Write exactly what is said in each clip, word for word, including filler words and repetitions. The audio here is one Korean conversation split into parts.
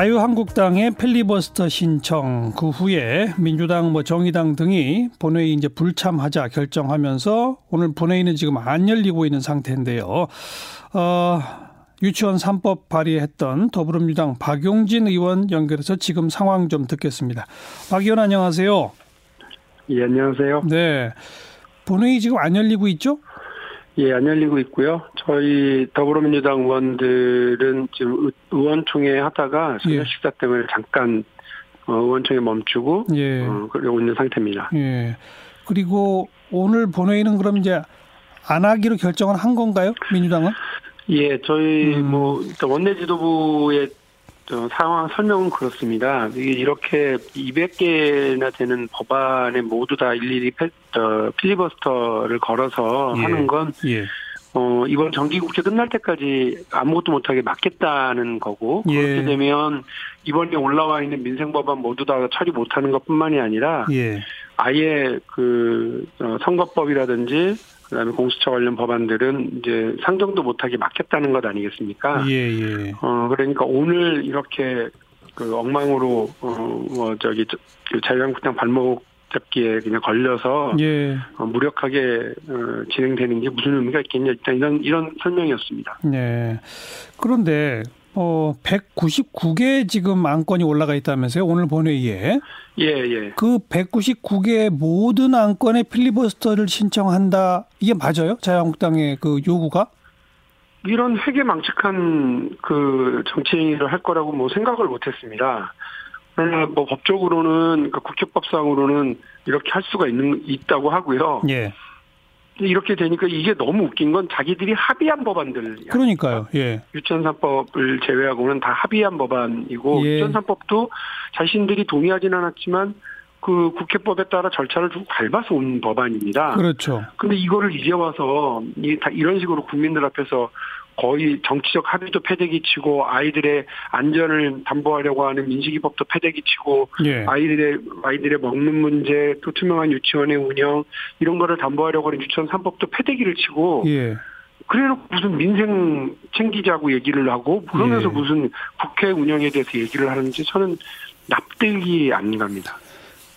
자유한국당의 필리버스터 신청 그 후에 민주당 뭐 정의당 등이 본회의 이제 불참하자 결정하면서 오늘 본회의는 지금 안 열리고 있는 상태인데요. 어, 유치원 삼 법 발의했던 더불어민주당 박용진 의원 연결해서 지금 상황 좀 듣겠습니다. 박 의원 안녕하세요. 예, 안녕하세요. 네. 본회의 지금 안 열리고 있죠? 예, 안 열리고 있고요. 저희 더불어민주당 의원들은 지금 의원총회 하다가 저녁 식사 때문에 잠깐 의원총회 멈추고 예. 어, 그러고 있는 상태입니다. 예. 그리고 오늘 본회의는 그럼 이제 안 하기로 결정을 한 건가요? 민주당은? 예, 저희 음. 뭐 원내지도부의 상황 설명은 그렇습니다. 이렇게 이백 개나 되는 법안에 모두 다 일일이 패, 어, 필리버스터를 걸어서 예, 하는 건 예. 어, 이번 정기국회 끝날 때까지 아무것도 못하게 막겠다는 거고 예. 그렇게 되면 이번에 올라와 있는 민생법안 모두 다 처리 못하는 것뿐만이 아니라 예. 아예 그 어, 선거법이라든지 그다음에 공수처 관련 법안들은 이제 상정도 못하게 막혔다는 것 아니겠습니까? 예예. 예. 어 그러니까 오늘 이렇게 그 엉망으로 어 뭐 저기 저, 자유한국당 발목 잡기에 그냥 걸려서 예. 어, 무력하게 어, 진행되는 게 무슨 의미가 있겠냐 일단 이런 이런 설명이었습니다. 네. 그런데. 어, 백구십구 개 지금 안건이 올라가 있다면서요? 오늘 본회의에. 예, 예. 그 백구십구 개의 모든 안건에 필리버스터를 신청한다. 이게 맞아요? 자유한국당의 그 요구가? 이런 회계망측한 그 정치행위를 할 거라고 뭐 생각을 못 했습니다. 그러나 뭐 법적으로는, 그러니까 국회법상으로는 이렇게 할 수가 있는, 있다고 하고요. 예. 이렇게 되니까 이게 너무 웃긴 건 자기들이 합의한 법안들. 그러니까요. 예. 유치원 삼 법을 제외하고는 다 합의한 법안이고 예. 유치원 삼 법도 자신들이 동의하진 않았지만 그 국회법에 따라 절차를 좀 밟아서 온 법안입니다. 그렇죠. 근데 이거를 이제 와서 이런 식으로 국민들 앞에서 거의 정치적 합의도 패대기치고 아이들의 안전을 담보하려고 하는 민식이법도 패대기치고 예. 아이들의 아이들의 먹는 문제 또 투명한 유치원의 운영 이런 거를 담보하려고 하는 유치원 삼 법도 패대기를 치고 예. 그래놓고 무슨 민생 챙기자고 얘기를 하고 그러면서 예. 무슨 국회 운영에 대해서 얘기를 하는지 저는 납득이 안 갑니다.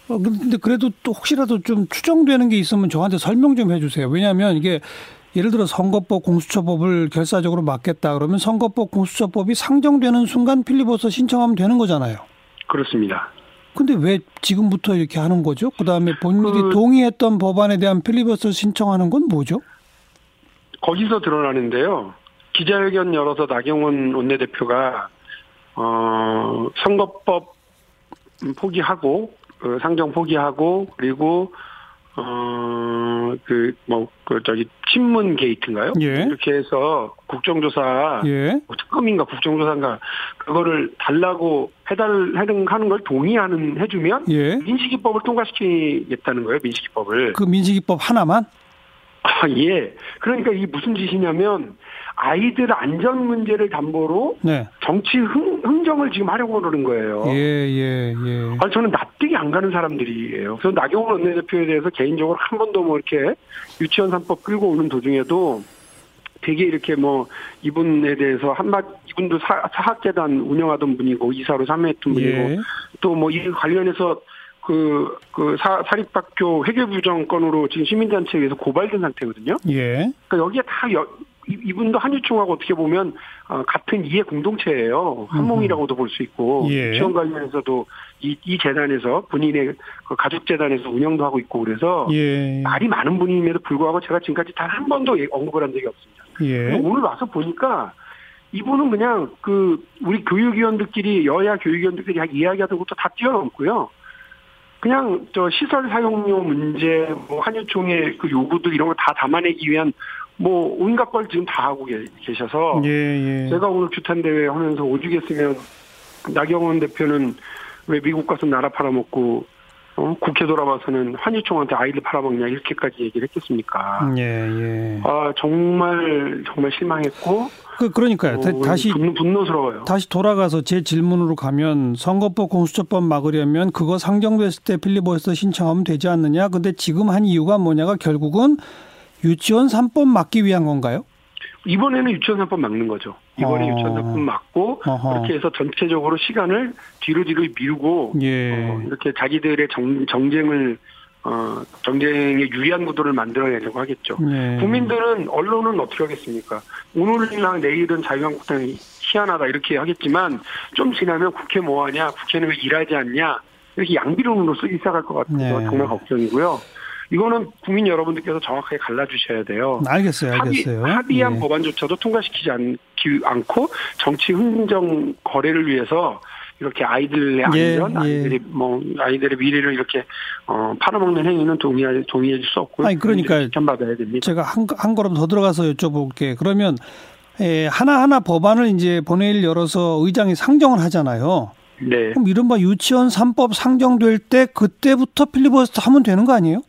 어, 근데 그래도 또 혹시라도 좀 추정되는 게 있으면 저한테 설명 좀 해주세요. 왜냐하면 이게 예를 들어 선거법 공수처법을 결사적으로 막겠다 그러면 선거법 공수처법이 상정되는 순간 필리버스터 신청하면 되는 거잖아요. 그렇습니다. 근데 왜 지금부터 이렇게 하는 거죠? 그다음에 본인들이 그 동의했던 법안에 대한 필리버스터 신청하는 건 뭐죠? 거기서 드러나는데요. 기자회견 열어서 나경원 원내대표가 어, 선거법 포기하고 그 상정 포기하고 그리고 어, 그, 뭐, 그, 저기, 친문 게이트인가요? 예. 이렇게 해서 국정조사, 예. 뭐 특검인가 국정조사인가, 그거를 달라고 해달하는 걸 동의하는, 해주면, 예. 민식이법을 통과시키겠다는 거예요, 민식이법을. 그 민식이법 하나만? 아, 예. 그러니까 이게 무슨 짓이냐면, 아이들 안전 문제를 담보로 네. 정치 흥, 흥정을 지금 하려고 그러는 거예요. 예, 예, 예. 아니, 저는 납득이 안 가는 사람들이에요. 그래서 나경원 원내대표에 대해서 개인적으로 한 번도 뭐 이렇게 유치원 삼 법 끌고 오는 도중에도 되게 이렇게 뭐 이분에 대해서 한마디, 이분도 사, 사학재단 운영하던 분이고 이사로 참여했던 분이고 예. 또 뭐 이 관련해서 그, 그, 사, 사립학교 회계부정 건으로 지금 시민단체에 의해서 고발된 상태거든요. 예. 그러니까 여기에 다 여, 이, 이분도 한유총하고 어떻게 보면, 어, 같은 이해 공동체예요. 한몸이라고도 볼 수 있고. 예. 유치원 관련해서도 이, 이 재단에서 본인의 그 가족재단에서 운영도 하고 있고 그래서. 예. 말이 많은 분임에도 불구하고 제가 지금까지 단 한 번도 언급을 한 적이 없습니다. 예. 오늘 와서 보니까 이분은 그냥 그, 우리 교육위원들끼리, 여야 교육위원들끼리 이야기하던 것도 다 뛰어넘고요. 그냥 저 시설 사용료 문제, 뭐 한유총의 그 요구들 이런 거 다 담아내기 위한 뭐 온갖 걸 지금 다 하고 계셔서 예, 예. 제가 오늘 규탄 대회 하면서 오죽 했으면 나경원 대표는 왜 미국 가서 나라 팔아먹고 어? 국회 돌아와서는 한유총한테 아이들 팔아먹냐 이렇게까지 얘기를 했겠습니까? 예, 예. 아 정말 정말 실망했고. 그 그러니까요. 어, 다시 분노, 분노스러워요. 다시 돌아가서 제 질문으로 가면 선거법 공수처법 막으려면 그거 상정됐을 때 필리버스터 신청하면 되지 않느냐? 근데 지금 한 이유가 뭐냐가 결국은 유치원 삼 법 막기 위한 건가요? 이번에는 유치원사법 막는 거죠. 이번에 어. 유치원사법 막고 어허. 그렇게 해서 전체적으로 시간을 뒤로 뒤로 미루고 예. 어, 이렇게 자기들의 정, 정쟁을 어, 정쟁에 유리한 구도를 만들어내려고 하겠죠. 예. 국민들은 언론은 어떻게 하겠습니까? 오늘이랑 내일은 자유한국당이 희한하다 이렇게 하겠지만 좀 지나면 국회 뭐하냐, 국회는 왜 일하지 않냐 이렇게 양비론으로 쓰기 시작할 것 같아서 예. 정말 걱정이고요. 이거는 국민 여러분들께서 정확하게 갈라주셔야 돼요. 알겠어요. 알겠어요. 합의, 합의한 예. 법안조차도 통과시키지 않기, 않고 정치 흥정 거래를 위해서 이렇게 아이들의 안전, 예, 아이들의, 예. 뭐, 아이들의 미래를 이렇게, 어, 팔아먹는 행위는 동의할, 동의해 줄 수 없고요. 아니, 그러니까. 지켜받아야 됩니다. 제가 한, 한 걸음 더 들어가서 여쭤볼게. 그러면, 예, 하나하나 법안을 이제 본회의를 열어서 의장이 상정을 하잖아요. 네. 그럼 이른바 유치원 삼 법 상정될 때 그때부터 필리버스터 하면 되는 거 아니에요?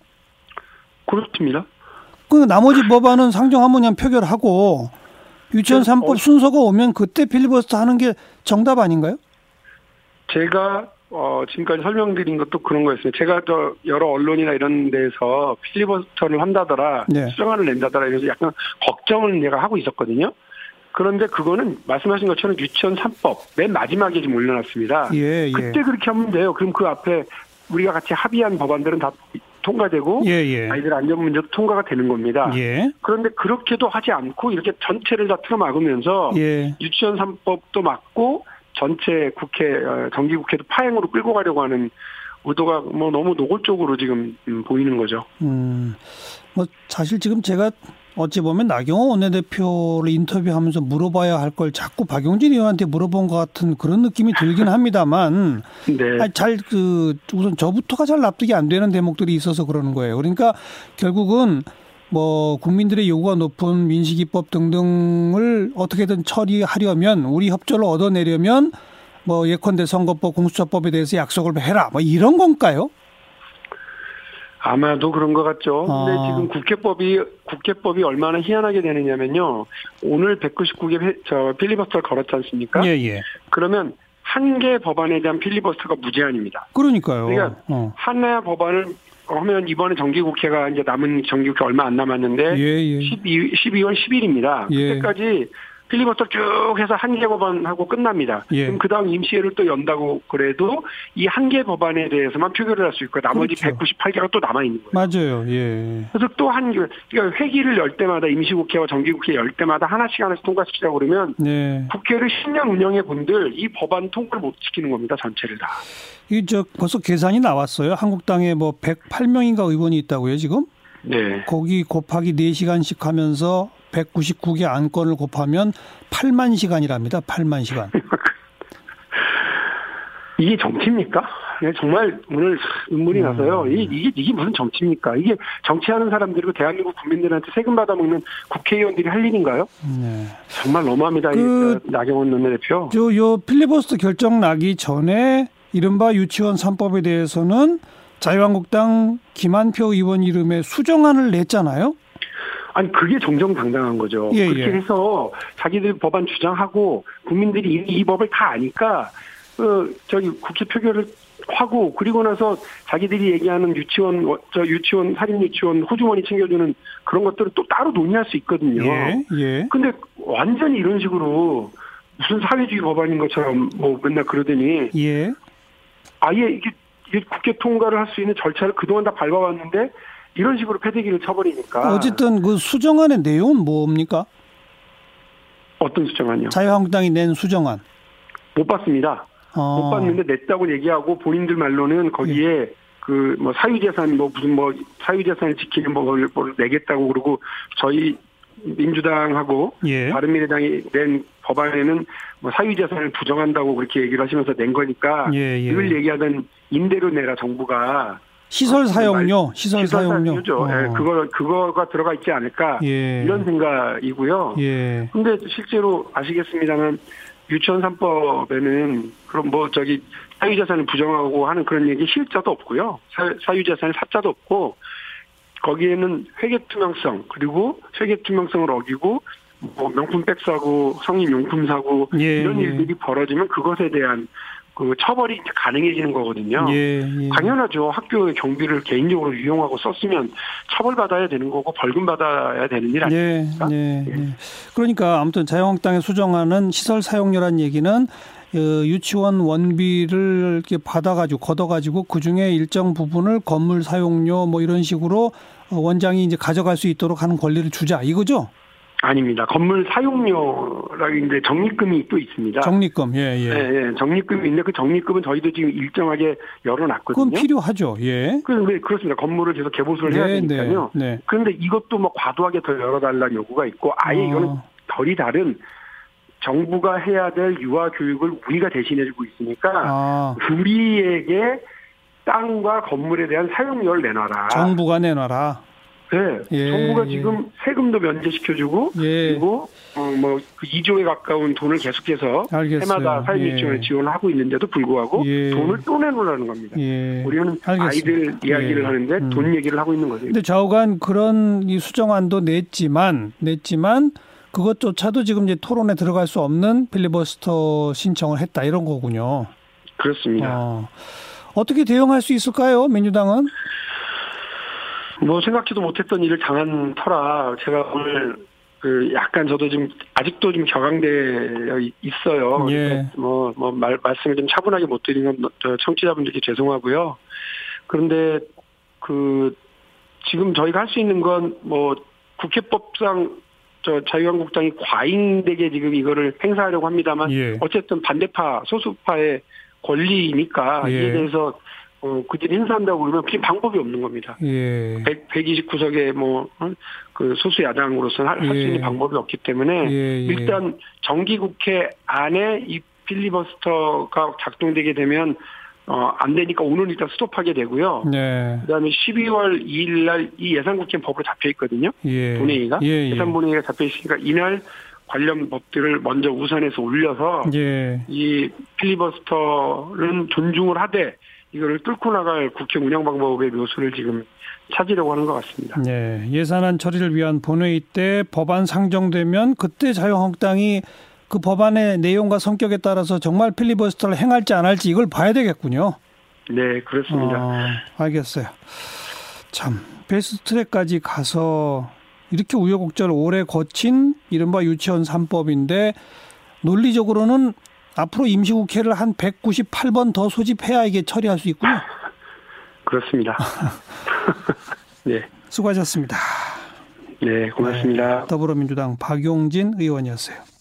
그렇습니다. 그 나머지 법안은 상정하면 그냥 표결하고 유치원 삼 법 어, 순서가 오면 그때 필리버스터 하는 게 정답 아닌가요? 제가 어, 지금까지 설명드린 것도 그런 거였습니다. 제가 저 여러 언론이나 이런 데서 필리버스터를 한다더라, 네. 수정안을 낸다더라 이래서 약간 걱정을 내가 하고 있었거든요. 그런데 그거는 말씀하신 것처럼 유치원 삼 법 맨 마지막에 좀 올려놨습니다. 예, 예. 그때 그렇게 하면 돼요. 그럼 그 앞에 우리가 같이 합의한 법안들은 다 통과되고 예, 예. 아이들 안전 문제도 통과가 되는 겁니다. 예. 그런데 그렇게도 하지 않고 이렇게 전체를 다 틀어막으면서 예. 유치원 삼 법도 막고 전체 국회 정기국회도 파행으로 끌고 가려고 하는 의도가 뭐 너무 노골적으로 지금 보이는 거죠. 음, 뭐 사실 지금 제가 어찌 보면 나경원 원내대표를 인터뷰하면서 물어봐야 할 걸 자꾸 박용진 의원한테 물어본 것 같은 그런 느낌이 들긴 합니다만 네. 잘 그 우선 저부터가 잘 납득이 안 되는 대목들이 있어서 그러는 거예요. 그러니까 결국은 뭐 국민들의 요구가 높은 민식이법 등등을 어떻게든 처리하려면 우리 협조를 얻어내려면 뭐 예컨대 선거법, 공수처법에 대해서 약속을 해라 뭐 이런 건가요? 아마도 그런 것 같죠. 아. 근데 지금 국회법이, 국회법이 얼마나 희한하게 되느냐면요. 오늘 백구십구 개 저 필리버스터를 걸었지 않습니까? 예, 예. 그러면 한 개 법안에 대한 필리버스터가 무제한입니다. 그러니까요. 그러니까 어. 하나의 법안을 하면 이번에 정기국회가 이제 남은 정기국회 얼마 안 남았는데. 예, 예. 십이, 십이월 십 일입니다. 예. 그때까지 필리버스터 쭉 해서 한 개 법안 하고 끝납니다. 예. 그럼 그 다음 임시회를 또 연다고 그래도 이 한 개 법안에 대해서만 표결을 할 수 있고 나머지 그렇죠. 백구십팔 개가 또 남아있는 거예요. 맞아요. 예. 그래서 또 한 개, 그러니까 회기를 열 때마다 임시국회와 정기국회 열 때마다 하나씩 하나씩 통과시키자고 그러면 예. 국회를 십 년 운영해 본들 이 법안 통과를 못 시키는 겁니다. 전체를 다. 이 저 벌써 계산이 나왔어요. 한국당에 뭐 백팔 명인가 의원이 있다고요 지금? 네. 거기 곱하기 네 시간씩 하면서 백구십구 개 안건을 곱하면 팔만 시간이랍니다. 팔만 시간. 이게 정치입니까? 정말 오늘 눈물이 음. 나서요. 이게, 이게 무슨 정치입니까? 이게 정치하는 사람들이고 대한민국 국민들한테 세금 받아먹는 국회의원들이 할 일인가요? 네. 정말 너무합니다. 그, 나경원 원내대표. 저, 요 필리버스터 결정 나기 전에 이른바 유치원 삼 법에 대해서는 자유한국당 김한표 의원 이름의 수정안을 냈잖아요. 아니 그게 정정당당한 거죠. 예, 그렇게 예. 해서 자기들 법안 주장하고 국민들이 이, 이 법을 다 아니까 어, 저기 국회 표결을 하고 그리고 나서 자기들이 얘기하는 유치원 저 유치원 사립 유치원 호주머니 챙겨주는 그런 것들을 또 따로 논의할 수 있거든요. 예, 예. 근데 완전히 이런 식으로 무슨 사회주의 법안인 것처럼 뭐 맨날 그러더니 예. 아예 이게, 이게 국회 통과를 할 수 있는 절차를 그동안 다 밟아왔는데. 이런 식으로 패대기를 쳐버리니까. 어쨌든 그 수정안의 내용은 뭡니까? 어떤 수정안이요? 자유한국당이 낸 수정안. 못 봤습니다. 아. 못 봤는데 냈다고 얘기하고 본인들 말로는 거기에 예. 그 뭐 사유재산 뭐 무슨 뭐 사유재산을 지키는 법을 내겠다고 그러고 저희 민주당하고 예. 바른미래당이 낸 법안에는 뭐 사유재산을 부정한다고 그렇게 얘기를 하시면서 낸 거니까 예, 예. 이걸 얘기하던 임대료 내라 정부가. 시설 사용료, 시설, 시설 사용료. 어. 네, 그거, 그거가 들어가 있지 않을까. 예. 이런 생각이고요. 예. 근데 실제로 아시겠습니다만, 유치원 삼 법에는, 그럼 뭐, 저기, 사유재산을 부정하고 하는 그런 얘기 실자도 없고요. 사유재산의 사자도 없고, 거기에는 회계 투명성, 그리고 회계 투명성을 어기고, 뭐 명품백 사고 성인용품 사고 예, 이런 예. 일들이 벌어지면 그것에 대한 그 처벌이 가능해지는 거거든요. 예, 예. 당연하죠. 학교의 경비를 개인적으로 이용하고 썼으면 처벌받아야 되는 거고 벌금받아야 되는 일 아닙니까? 예, 예, 예. 그러니까 아무튼 자유한국당에 수정하는 시설 사용료란 얘기는 유치원 원비를 이렇게 받아가지고 걷어가지고 그 중에 일정 부분을 건물 사용료 뭐 이런 식으로 원장이 이제 가져갈 수 있도록 하는 권리를 주자 이거죠? 아닙니다. 건물 사용료라는 이제 적립금이 또 있습니다. 적립금, 예, 예. 예, 예. 적립금이 있는데 그 적립금은 저희도 지금 일정하게 열어놨거든요. 그건 필요하죠, 예. 그런데 그렇습니다. 건물을 계속 개보수를 해야 네, 되니까요. 네, 네. 그런데 이것도 뭐 과도하게 더 열어달라는 요구가 있고 아예 어. 이거는 결이 다른 정부가 해야 될 유아 교육을 우리가 대신해주고 있으니까 아. 우리에게 땅과 건물에 대한 사용료를 내놔라. 정부가 내놔라. 네, 예, 정부가 지금 예. 세금도 면제시켜주고 예. 그리고 어, 뭐 그 이 조에 가까운 돈을 계속해서 알겠어요. 해마다 사회유치원에 예. 지원을 하고 있는데도 불구하고 예. 돈을 또 내놓으라는 겁니다. 예. 우리는 알겠습니다. 아이들 이야기를 예. 하는데 음. 돈 얘기를 하고 있는 거죠. 근데 좌우간 그런 이 수정안도 냈지만 냈지만 그것조차도 지금 이제 토론에 들어갈 수 없는 필리버스터 신청을 했다 이런 거군요. 그렇습니다. 어. 어떻게 대응할 수 있을까요, 민주당은? 뭐 생각지도 못했던 일을 당한 터라 제가 오늘 그 약간 저도 지금 아직도 좀 격앙되어 있어요. 예. 뭐, 뭐 말, 말씀을 좀 차분하게 못 드리는 건 청취자분들께 죄송하고요. 그런데 그 지금 저희가 할 수 있는 건 뭐 국회법상 저 자유한국당이 과잉되게 지금 이거를 행사하려고 합니다만 예. 어쨌든 반대파 소수파의 권리니까 예. 이에 대해서 어, 그들이 행사한다고 그러면 그게 방법이 없는 겁니다. 예. 백이십구 석의 뭐, 그 소수 야당으로서는 할 수 예. 있는 방법이 없기 때문에 예예. 일단 정기국회 안에 이 필리버스터가 작동되게 되면 어, 안 되니까 오늘 일단 스톱하게 되고요. 네. 그 다음에 십이월 이일 날 이 예산국회는 법으로 잡혀있거든요. 예. 본회의가. 예예. 예산본회의가 잡혀있으니까 이날 관련 법들을 먼저 우선해서 올려서 예. 이 필리버스터는 존중을 하되 이거를 뚫고 나갈 국회 운영 방법의 묘수를 지금 찾으려고 하는 것 같습니다. 네, 예산안 처리를 위한 본회의 때 법안 상정되면 그때 자유한국당이 그 법안의 내용과 성격에 따라서 정말 필리버스터를 행할지 안 할지 이걸 봐야 되겠군요. 네, 그렇습니다. 어, 알겠어요. 참, 패스트트랙까지 가서 이렇게 우여곡절 오래 거친 이른바 유치원 삼 법인데 논리적으로는 앞으로 임시국회를 한 백구십팔 번 더 소집해야 이게 처리할 수 있군요. 그렇습니다. 네. 수고하셨습니다. 네, 고맙습니다. 네, 더불어민주당 박용진 의원이었어요.